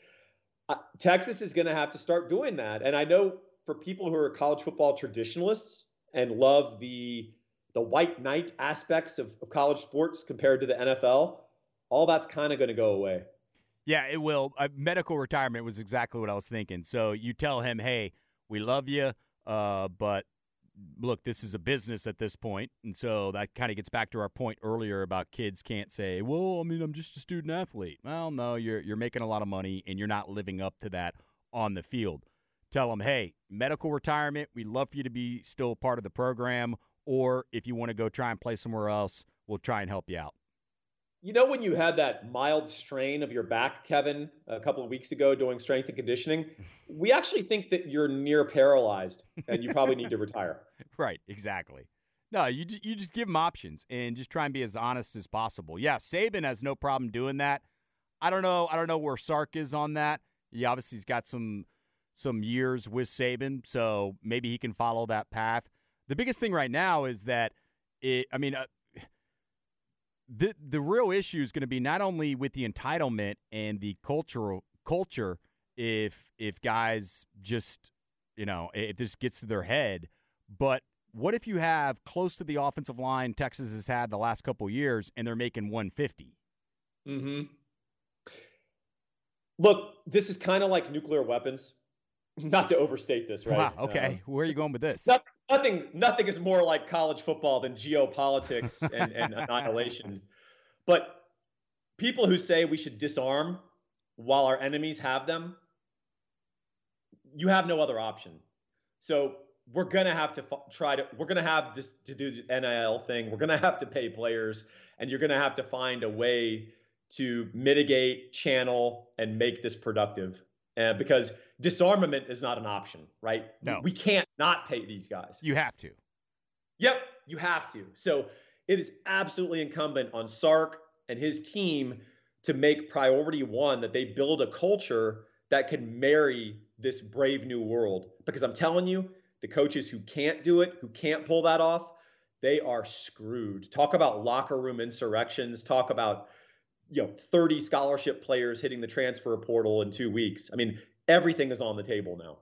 Texas is going to have to start doing that. And I know for people who are college football traditionalists and love the white knight aspects of college sports compared to the NFL, all that's kind of going to go away. Yeah, it will. Medical retirement was exactly what I was thinking. So you tell him, hey, we love you, but look, this is a business at this point. And so that kind of gets back to our point earlier about kids can't say, well, I mean, I'm just a student athlete. Well, no, you're making a lot of money and you're not living up to that on the field. Tell them, hey, medical retirement, we'd love for you to be still part of the program, or if you want to go try and play somewhere else, we'll try and help you out. You know, when you had that mild strain of your back, Kevin, a couple of weeks ago doing strength and conditioning, we actually think that you're near paralyzed and you probably need to retire. Right, exactly. No, you just give them options and just try and be as honest as possible. Yeah, Saban has no problem doing that. I don't know where Sark is on that. He obviously has got some years with Saban, so maybe he can follow that path. The biggest thing right now is that the real issue is going to be not only with the entitlement and the culture, if guys just, you know, if this gets to their head, but what if you have close to the offensive line Texas has had the last couple of years and they're making 150? Mm-hmm. Look, this is kind of like nuclear weapons. Not to overstate this, right? Wow, okay. Where are you going with this? Nothing is more like college football than geopolitics and annihilation. But people who say we should disarm while our enemies have them, you have no other option. So we're going to have to we're going to have this to do the NIL thing. We're going to have to pay players, and you're going to have to find a way to mitigate, channel, and make this productive. Because disarmament is not an option, right? No. We can't not pay these guys. You have to. Yep, you have to. So it is absolutely incumbent on Sark and his team to make priority one that they build a culture that can marry this brave new world. Because I'm telling you, the coaches who can't do it, who can't pull that off, they are screwed. Talk about locker room insurrections. Talk about 30 scholarship players hitting the transfer portal in 2 weeks. I mean, everything is on the table now.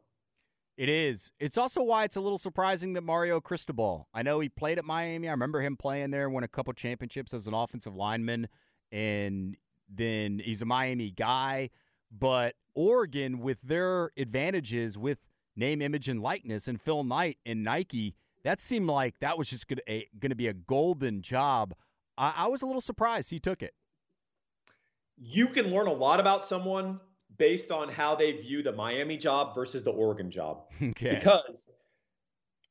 It is. It's also why it's a little surprising that Mario Cristobal, I know he played at Miami. I remember him playing there, won a couple championships as an offensive lineman, and then he's a Miami guy. But Oregon, with their advantages with name, image, and likeness, and Phil Knight and Nike, that seemed like that was just going to be a golden job. I was a little surprised he took it. You can learn a lot about someone based on how they view the Miami job versus the Oregon job. Okay. Because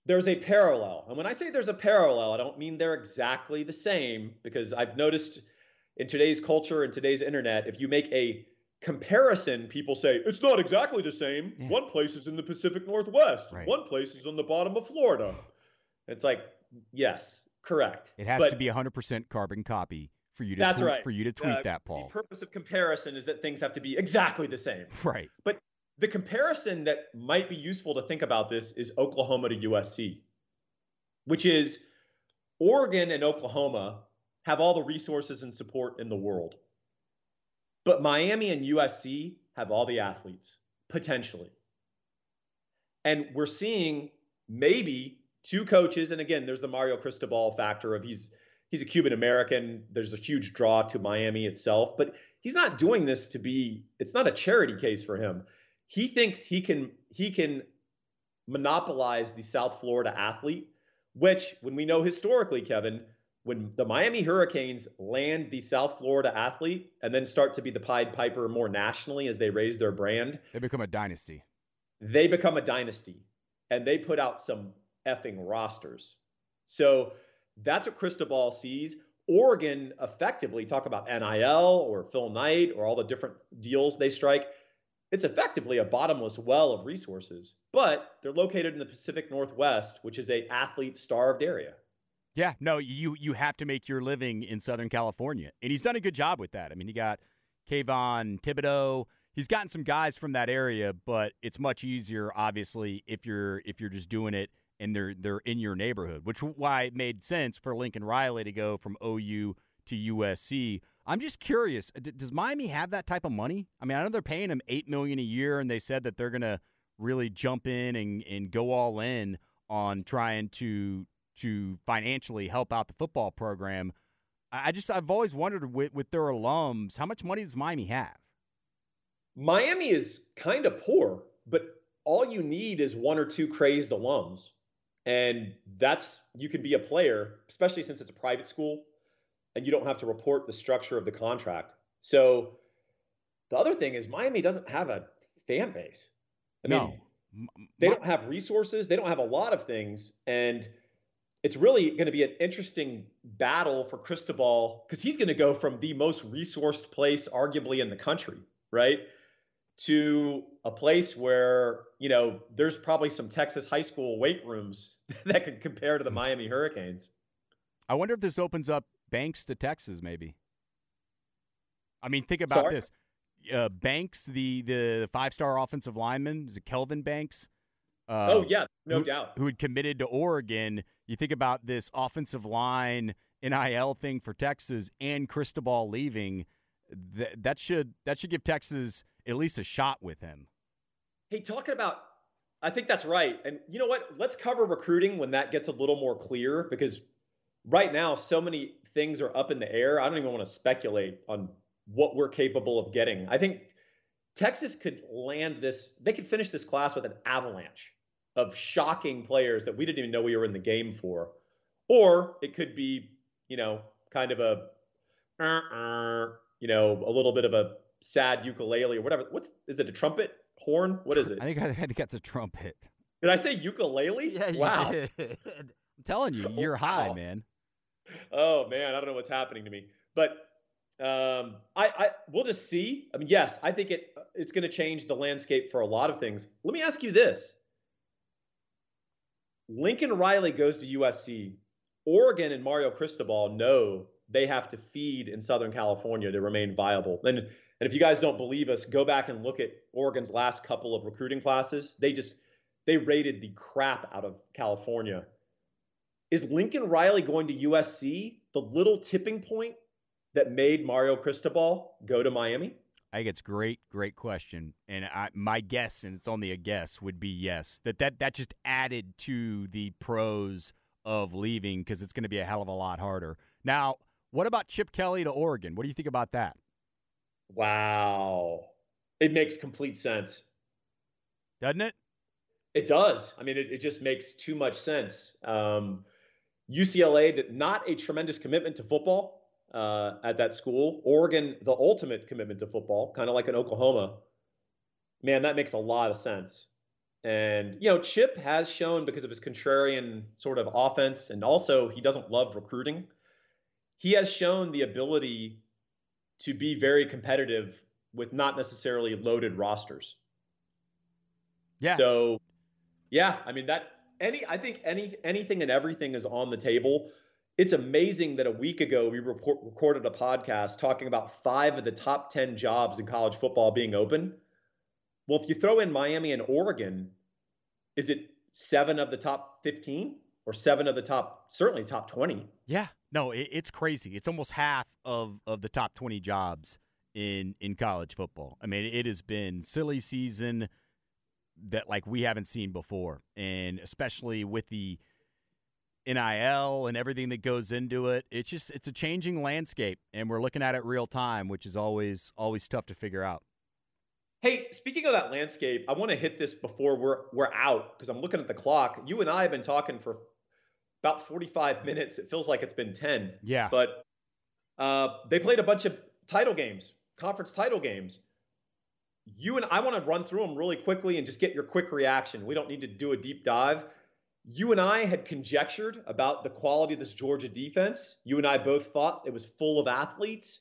there's a parallel. And when I say there's a parallel, I don't mean they're exactly the same, because I've noticed in today's culture and today's internet, if you make a comparison, people say, it's not exactly the same. Yeah. One place is in the Pacific Northwest. Right. One place is on the bottom of Florida. It's like, yes, Correct. It has to be 100% carbon copy for you to tweet that, Paul. The purpose of comparison is that things have to be exactly the same. Right. But the comparison that might be useful to think about this is Oklahoma to USC, which is Oregon and Oklahoma have all the resources and support in the world. But Miami and USC have all the athletes, potentially. And we're seeing maybe two coaches, and again, there's the Mario Cristobal factor of he's a Cuban-American. There's a huge draw to Miami itself, but he's not doing this to be – it's not a charity case for him. He thinks he can monopolize the South Florida athlete, which when we know historically, Kevin, when the Miami Hurricanes land the South Florida athlete and then start to be the Pied Piper more nationally as they raise their brand. They become a dynasty. They become a dynasty, and they put out some effing rosters. So that's what Cristobal sees. Oregon effectively, talk about NIL or Phil Knight or all the different deals they strike. It's effectively a bottomless well of resources, but they're located in the Pacific Northwest, which is a athlete-starved area. Yeah, no, you have to make your living in Southern California, and he's done a good job with that. I mean, he got Kayvon Thibodeau. He's gotten some guys from that area, but it's much easier, obviously, if you're just doing it and they're in your neighborhood, which why it made sense for Lincoln Riley to go from OU to USC. I'm just curious, does Miami have that type of money? I mean, I know they're paying him $8 million a year, and they said that they're going to really jump in and go all in on trying to financially help out the football program. I've always wondered with their alums, how much money does Miami have? Miami is kind of poor, but all you need is one or two crazed alums. And you can be a player, especially since it's a private school, and you don't have to report the structure of the contract. So the other thing is Miami doesn't have a fan base. They don't have resources. They don't have a lot of things. And it's really going to be an interesting battle for Cristobal because he's going to go from the most resourced place arguably in the country, right, to a place where, there's probably some Texas high school weight rooms that could compare to the Miami Hurricanes. I wonder if this opens up Banks to Texas, maybe. I mean, think about this. Banks, the five-star offensive lineman, is it Kelvin Banks? No doubt. Who had committed to Oregon. You think about this offensive line NIL thing for Texas and Cristobal leaving. That should give Texas at least a shot with him. Hey, talking about, I think that's right. And you know what? Let's cover recruiting when that gets a little more clear, because right now so many things are up in the air. I don't even want to speculate on what we're capable of getting. I think Texas could land this. They could finish this class with an avalanche of shocking players that we didn't even know we were in the game for. Or it could be, kind of a, a little bit of a sad ukulele or whatever. Is it a trumpet horn? What is it? I think I had to get the trumpet. Did I say ukulele? Yeah, wow. I'm telling you, you're high, man. Oh man. I don't know what's happening to me, but we'll just see. I mean, yes, I think it's going to change the landscape for a lot of things. Let me ask you this. Lincoln Riley goes to USC. Oregon and Mario Cristobal know they have to feed in Southern California to remain viable. And if you guys don't believe us, go back and look at Oregon's last couple of recruiting classes. They raided the crap out of California. Is Lincoln Riley going to USC the little tipping point that made Mario Cristobal go to Miami? I think it's great question. And my guess, and it's only a guess, would be yes. That just added to the pros of leaving because it's going to be a hell of a lot harder. Now, what about Chip Kelly to Oregon? What do you think about that? Wow. It makes complete sense. Doesn't it? It does. I mean, it just makes too much sense. UCLA did not a tremendous commitment to football at that school. Oregon, the ultimate commitment to football, kind of like an Oklahoma. Man, that makes a lot of sense. And, Chip has shown because of his contrarian sort of offense, and also he doesn't love recruiting. He has shown the ability to be very competitive with not necessarily loaded rosters. Yeah. So, I mean, anything and everything is on the table. It's amazing that a week ago we recorded a podcast talking about 5 of the top 10 jobs in college football being open. Well, if you throw in Miami and Oregon, is it 7 of the top 15 or 7 of the top, certainly top 20? Yeah, no, it's crazy. It's almost half of the top 20 jobs in college football. I mean, it has been silly season that like we haven't seen before, and especially with the NIL and everything that goes into it. It's a changing landscape, and we're looking at it real time, which is always tough to figure out. Hey, speaking of that landscape, I want to hit this before we're out, because I'm looking at the clock. You and I have been talking for about 45 minutes. It feels like it's been 10. Yeah. But they played a bunch of title games, conference title games. You and I want to run through them really quickly and just get your quick reaction. We don't need to do a deep dive. You and I had conjectured about the quality of this Georgia defense. You and I both thought it was full of athletes,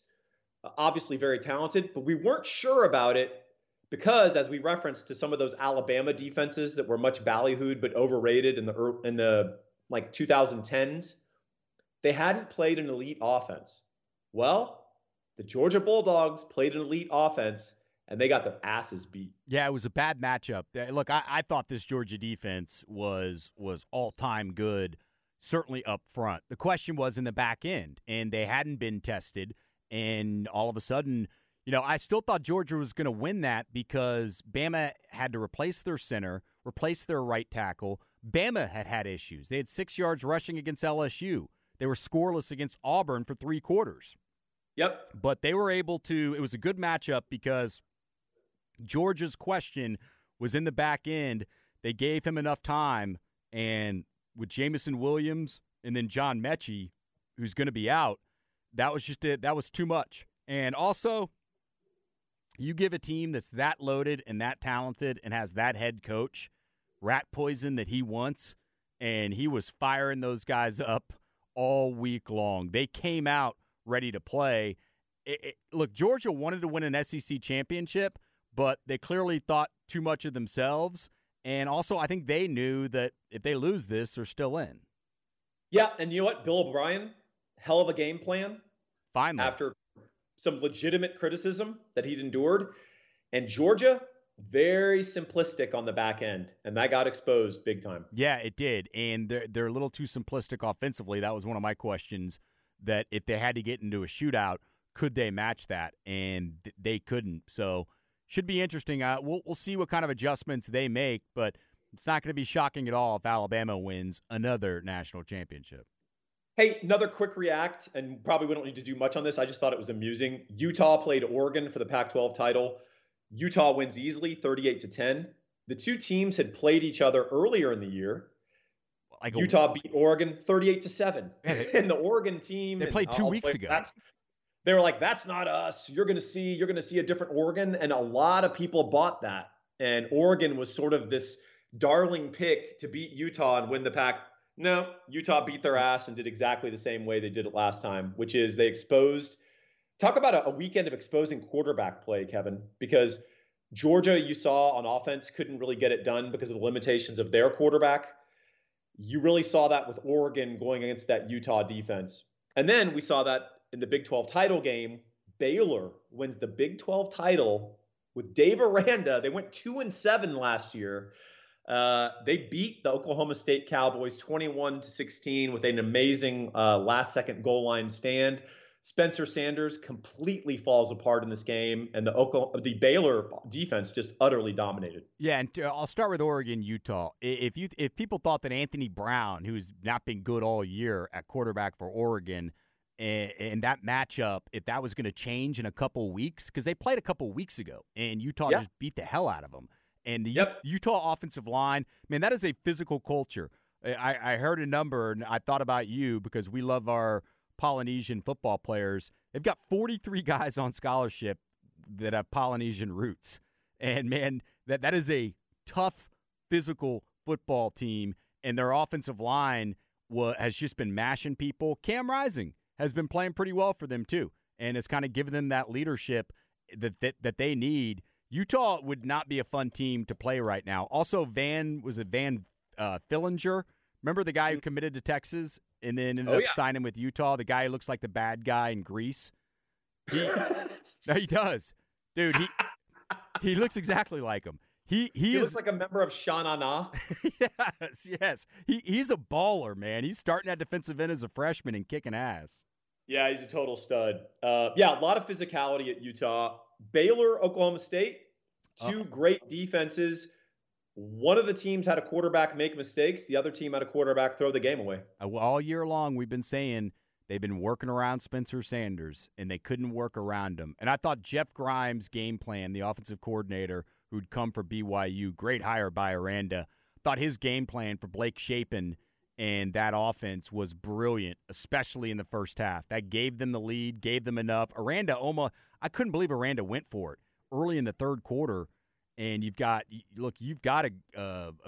obviously very talented, but we weren't sure about it because, as we referenced to some of those Alabama defenses that were much ballyhooed but overrated in the 2010s, they hadn't played an elite offense. Well, the Georgia Bulldogs played an elite offense, and they got their asses beat. Yeah, it was a bad matchup. Look, I thought this Georgia defense was all-time good, certainly up front. The question was in the back end, and they hadn't been tested. And all of a sudden, you know, I still thought Georgia was going to win that because Bama had to replace their center, replace their right tackle. Bama had issues. They had 6 yards rushing against LSU. They were scoreless against Auburn for 3 quarters. Yep. But they were able to – it was a good matchup because – Georgia's question was in the back end. They gave him enough time, and with Jamison Williams and then John Mechie, who's going to be out, that was just it. That was too much. And also, you give a team that's that loaded and that talented and has that head coach rat poison that he wants, and he was firing those guys up all week long. They came out ready to play. Look, Georgia wanted to win an SEC championship, but they clearly thought too much of themselves. And also, I think they knew that if they lose this, they're still in. Yeah, and you know what? Bill O'Brien, hell of a game plan. Finally. After some legitimate criticism that he'd endured. And Georgia, very simplistic on the back end. And that got exposed big time. Yeah, it did. And they're a little too simplistic offensively. That was one of my questions, that if they had to get into a shootout, could they match that? And they couldn't. So should be interesting. We'll see what kind of adjustments they make, but it's not going to be shocking at all if Alabama wins another national championship. Hey, another quick react, and probably we don't need to do much on this. I just thought it was amusing. Utah played Oregon for the Pac-12 title. Utah wins easily, 38-10. The two teams had played each other earlier in the year. Like Utah beat Oregon 38-7. And the Oregon team they played two weeks ago. They were like, that's not us. You're going to see a different Oregon. And a lot of people bought that. And Oregon was sort of this darling pick to beat Utah and win the Pac. No, Utah beat their ass and did exactly the same way they did it last time, which is they exposed. Talk about a weekend of exposing quarterback play, Kevin, because Georgia, you saw on offense, couldn't really get it done because of the limitations of their quarterback. You really saw that with Oregon going against that Utah defense. And then we saw that in the Big 12 title game, Baylor wins the Big 12 title with Dave Aranda. They went 2-7 last year. They beat the Oklahoma State Cowboys 21-16 with an amazing last-second goal line stand. Spencer Sanders completely falls apart in this game, and the Baylor defense just utterly dominated. Yeah, and I'll start with Oregon, Utah. If people thought that Anthony Brown, who's not been good all year at quarterback for Oregon, and that matchup, if that was going to change in a couple weeks, because they played a couple weeks ago, and Utah just beat the hell out of them. And the Utah offensive line, man, that is a physical culture. I heard a number, and I thought about you because we love our Polynesian football players. They've got 43 guys on scholarship that have Polynesian roots. And, man, that is a tough, physical football team, and their offensive line has just been mashing people. Cam Rising has been playing pretty well for them, too, and has kind of given them that leadership that they need. Utah would not be a fun team to play right now. Also, Van Fillinger, Remember the guy who committed to Texas and then ended up signing with Utah? The guy who looks like the bad guy in Grease? No, he does. Dude, he looks exactly like him. He looks like a member of Sha-Na-Na. Yes. He's a baller, man. He's starting at defensive end as a freshman and kicking ass. Yeah, he's a total stud. A lot of physicality at Utah. Baylor, Oklahoma State, two great defenses. One of the teams had a quarterback make mistakes. The other team had a quarterback throw the game away. All year long, we've been saying they've been working around Spencer Sanders, and they couldn't work around him. And I thought Jeff Grimes' game plan, the offensive coordinator who'd come for BYU, great hire by Aranda, thought his game plan for Blake Shapen and that offense was brilliant, especially in the first half. That gave them the lead, gave them enough. I couldn't believe Aranda went for it early in the third quarter. And you've got a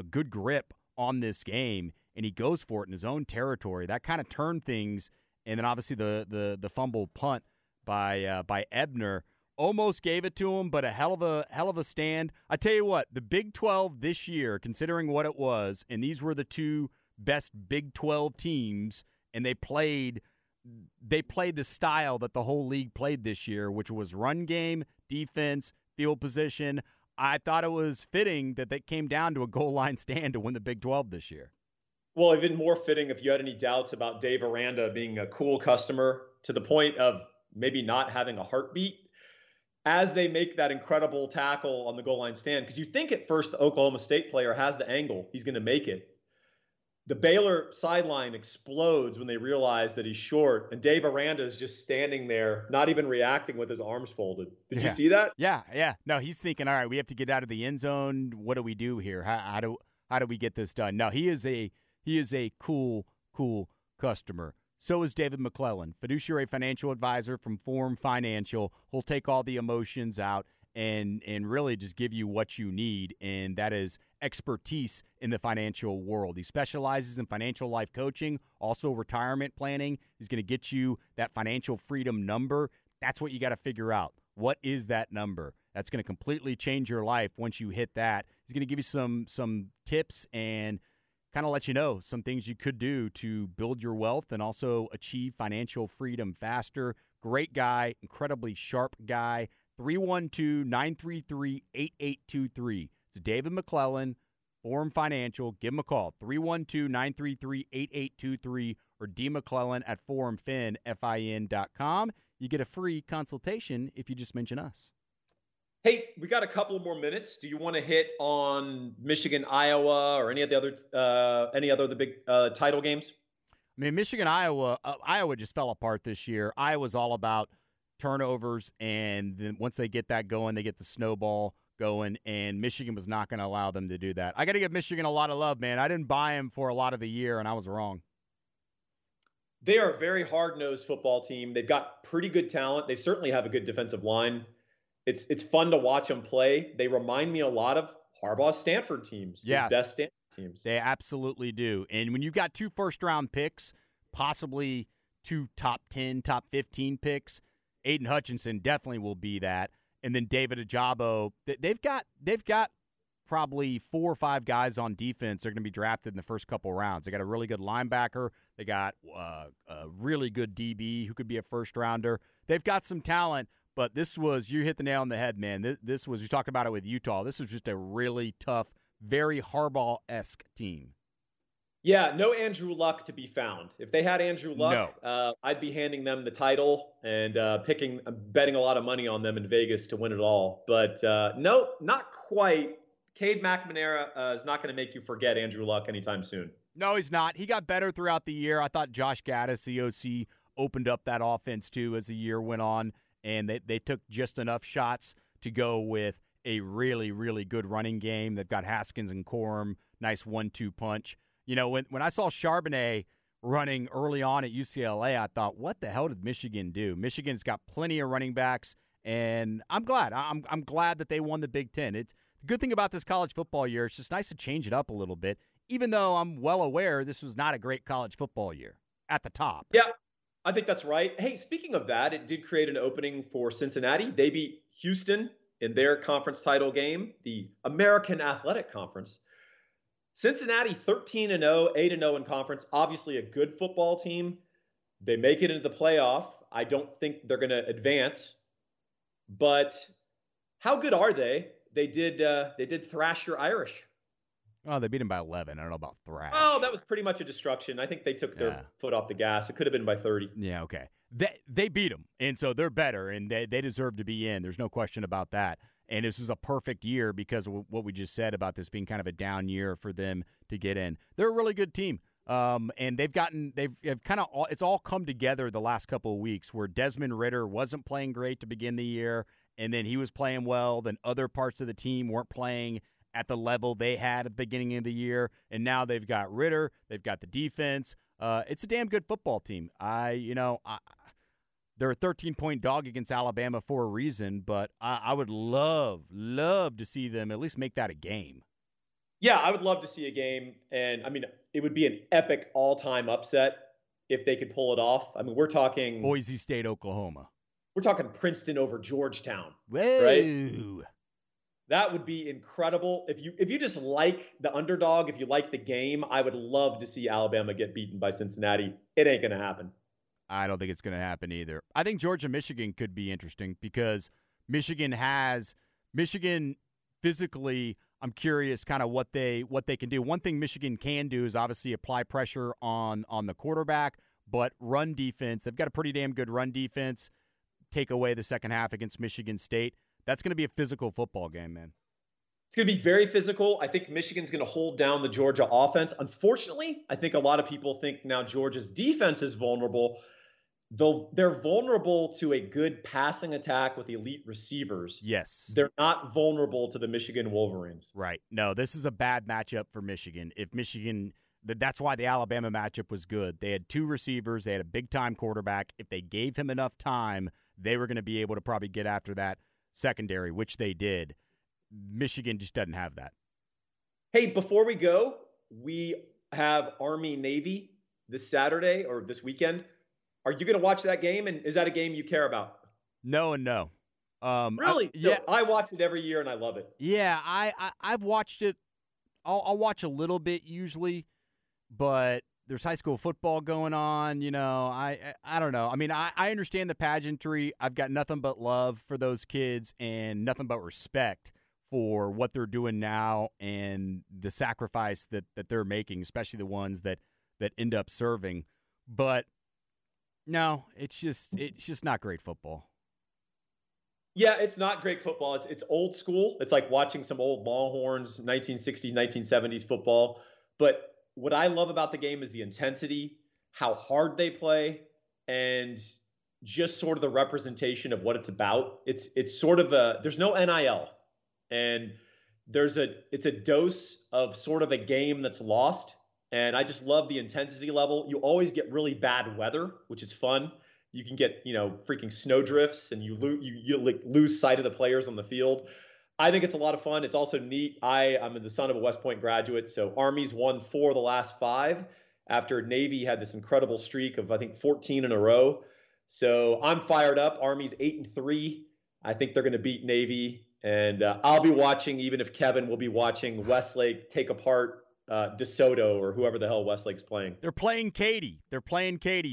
good grip on this game, and he goes for it in his own territory. That kind of turned things. And then obviously the fumble punt by Ebner almost gave it to him, but a hell of a stand. I tell you what, the Big 12 this year, considering what it was, and these were the two best Big 12 teams, and they played the style that the whole league played this year, which was run game, defense, field position. I thought it was fitting that they came down to a goal line stand to win the Big 12 this year. Well, even more fitting if you had any doubts about Dave Aranda being a cool customer to the point of maybe not having a heartbeat as they make that incredible tackle on the goal line stand. Because you think at first the Oklahoma State player has the angle. He's going to make it. The Baylor sideline explodes when they realize that he's short, and Dave Aranda is just standing there, not even reacting with his arms folded. Did you see that? Yeah. No, he's thinking, all right, we have to get out of the end zone. What do we do here? How do we get this done? No, he is a cool customer. So is David McClellan, fiduciary financial advisor from Forum Financial. He'll take all the emotions out and really just give you what you need, and that is expertise in the financial world. He specializes in financial life coaching, also retirement planning. He's going to get you that financial freedom number. That's what you got to figure out. What is that number? That's going to completely change your life once you hit that. He's going to give you some tips and kind of let you know some things you could do to build your wealth and also achieve financial freedom faster. Great guy, incredibly sharp guy. 312-933-8823. It's David McClellan, Forum Financial. Give him a call, 312-933-8823 or dmcclellan at forumfin.com. You get a free consultation if you just mention us. Hey, we got a couple more minutes. Do you want to hit on Michigan, Iowa, or any other of the big title games? I mean, Michigan, Iowa. Iowa just fell apart this year. Iowa's all about turnovers, and then once they get that going, they get the snowball going, and Michigan was not going to allow them to do that. I got to give Michigan a lot of love, man. I didn't buy them for a lot of the year, and I was wrong. They are a very hard-nosed football team. They've got pretty good talent. They certainly have a good defensive line. It's fun to watch them play. They remind me a lot of Harbaugh's Stanford teams, his best Stanford teams. They absolutely do. And when you've got two first-round picks, possibly two top 10, top 15 picks, Aiden Hutchinson definitely will be that. And then David Ajabo, they've got probably 4 or 5 guys on defense that are going to be drafted in the first couple rounds. They got a really good linebacker. They got a really good DB who could be a first-rounder. They've got some talent, but this was – you hit the nail on the head, man. This was – you talked about it with Utah. This was just a really tough, very Harbaugh-esque team. Yeah, no Andrew Luck to be found. If they had Andrew Luck, I'd be handing them the title and betting a lot of money on them in Vegas to win it all. But no, not quite. Cade McNamara is not going to make you forget Andrew Luck anytime soon. No, he's not. He got better throughout the year. I thought Josh Gattis, the OC, opened up that offense too as the year went on, and they took just enough shots to go with a really, really good running game. They've got Haskins and Corum, nice 1-2 punch. You know, when I saw Charbonnet running early on at UCLA, I thought, what the hell did Michigan do? Michigan's got plenty of running backs, and I'm glad. I'm glad that they won the Big Ten. It's the good thing about this college football year. It's just nice to change it up a little bit, even though I'm well aware this was not a great college football year at the top. Yeah, I think that's right. Hey, speaking of that, it did create an opening for Cincinnati. They beat Houston in their conference title game, the American Athletic Conference. Cincinnati 13-0, 8-0 in conference. Obviously a good football team. They make it into the playoff. I don't think they're going to advance. But how good are they? They did thrash your Irish. Oh, they beat them by 11. I don't know about thrash. Oh, that was pretty much a destruction. I think they took their foot off the gas. It could have been by 30. Yeah, okay. They beat them, and so they're better, and they deserve to be in. There's no question about that. And this was a perfect year because of what we just said about this being kind of a down year for them to get in. They're a really good team. And it's all come together the last couple of weeks where Desmond Ridder wasn't playing great to begin the year, and then he was playing well. Then other parts of the team weren't playing at the level they had at the beginning of the year. And now they've got Ridder. They've got the defense. It's a damn good football team. They're a 13-point dog against Alabama for a reason, but I would love to see them at least make that a game. Yeah, I would love to see a game. And, I mean, it would be an epic all-time upset if they could pull it off. I mean, we're talking Boise State, Oklahoma. We're talking Princeton over Georgetown. Whoa. Right? That would be incredible. If you just like the underdog, if you like the game, I would love to see Alabama get beaten by Cincinnati. It ain't going to happen. I don't think it's going to happen either. I think Georgia-Michigan could be interesting because Michigan physically – I'm curious kind of what they can do. One thing Michigan can do is obviously apply pressure on the quarterback, but run defense, they've got a pretty damn good run defense. Take away the second half against Michigan State. That's going to be a physical football game, man. It's going to be very physical. I think Michigan's going to hold down the Georgia offense. Unfortunately, I think a lot of people think now Georgia's defense is vulnerable. Though they're vulnerable to a good passing attack with elite receivers. Yes. They're not vulnerable to the Michigan Wolverines. Right. No, this is a bad matchup for Michigan. That's why the Alabama matchup was good. They had two receivers. They had a big-time quarterback. If they gave him enough time, they were going to be able to probably get after that secondary, which they did. Michigan just doesn't have that. Hey, before we go, we have Army-Navy this Saturday or this weekend. Are you going to watch that game, and is that a game you care about? No and no. Really? Yeah, I watch it every year, and I love it. Yeah, I've watched it. I'll watch a little bit usually, but there's high school football going on. I don't know. I mean, I understand the pageantry. I've got nothing but love for those kids and nothing but respect for what they're doing now and the sacrifice that they're making, especially the ones that end up serving. But – no, it's just not great football. Yeah, it's not great football. It's old school. It's like watching some old Longhorns, 1960s, 1970s football. But what I love about the game is the intensity, how hard they play, and just sort of the representation of what it's about. It's sort of there's no NIL, and it's a dose of sort of a game that's lost. And I just love the intensity level. You always get really bad weather, which is fun. You can get, freaking snowdrifts, and you lose sight of the players on the field. I think it's a lot of fun. It's also neat. I'm the son of a West Point graduate, so Army's won 4 of the last 5 after Navy had this incredible streak of, I think, 14 in a row. So I'm fired up. Army's 8-3. I think they're going to beat Navy. And I'll be watching, even if Kevin will be watching Westlake take apart DeSoto or whoever the hell Westlake's playing. They're playing Katy.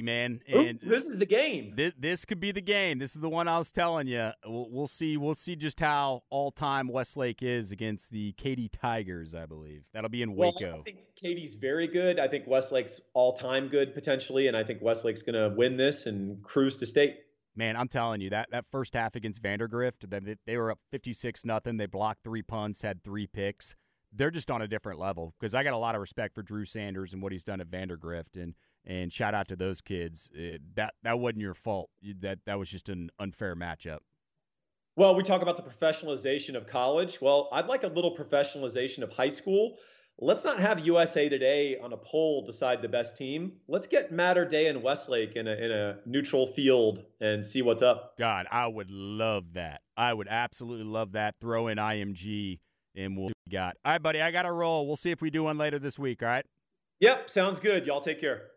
Man. And this is the game. This could be the game. This is the one I was telling you. We'll see. We'll see just how all-time Westlake is against the Katy Tigers, I believe. That'll be in Waco. Well, I think Katy's very good. I think Westlake's all-time good potentially, and I think Westlake's going to win this and cruise to state. Man, I'm telling you, that first half against Vandergrift, they were up 56-0. They blocked 3 punts, had 3 picks. They're just on a different level because I got a lot of respect for Drew Sanders and what he's done at Vandergrift, and shout out to those kids. That wasn't your fault. That was just an unfair matchup. Well, we talk about the professionalization of college. Well, I'd like a little professionalization of high school. Let's not have USA Today on a poll decide the best team. Let's get Mater Day and Westlake in a neutral field and see what's up. God, I would love that. I would absolutely love that. Throw in IMG. And we'll got. All right, buddy, I got to roll. We'll see if we do one later this week, all right? Yep, sounds good. Y'all take care.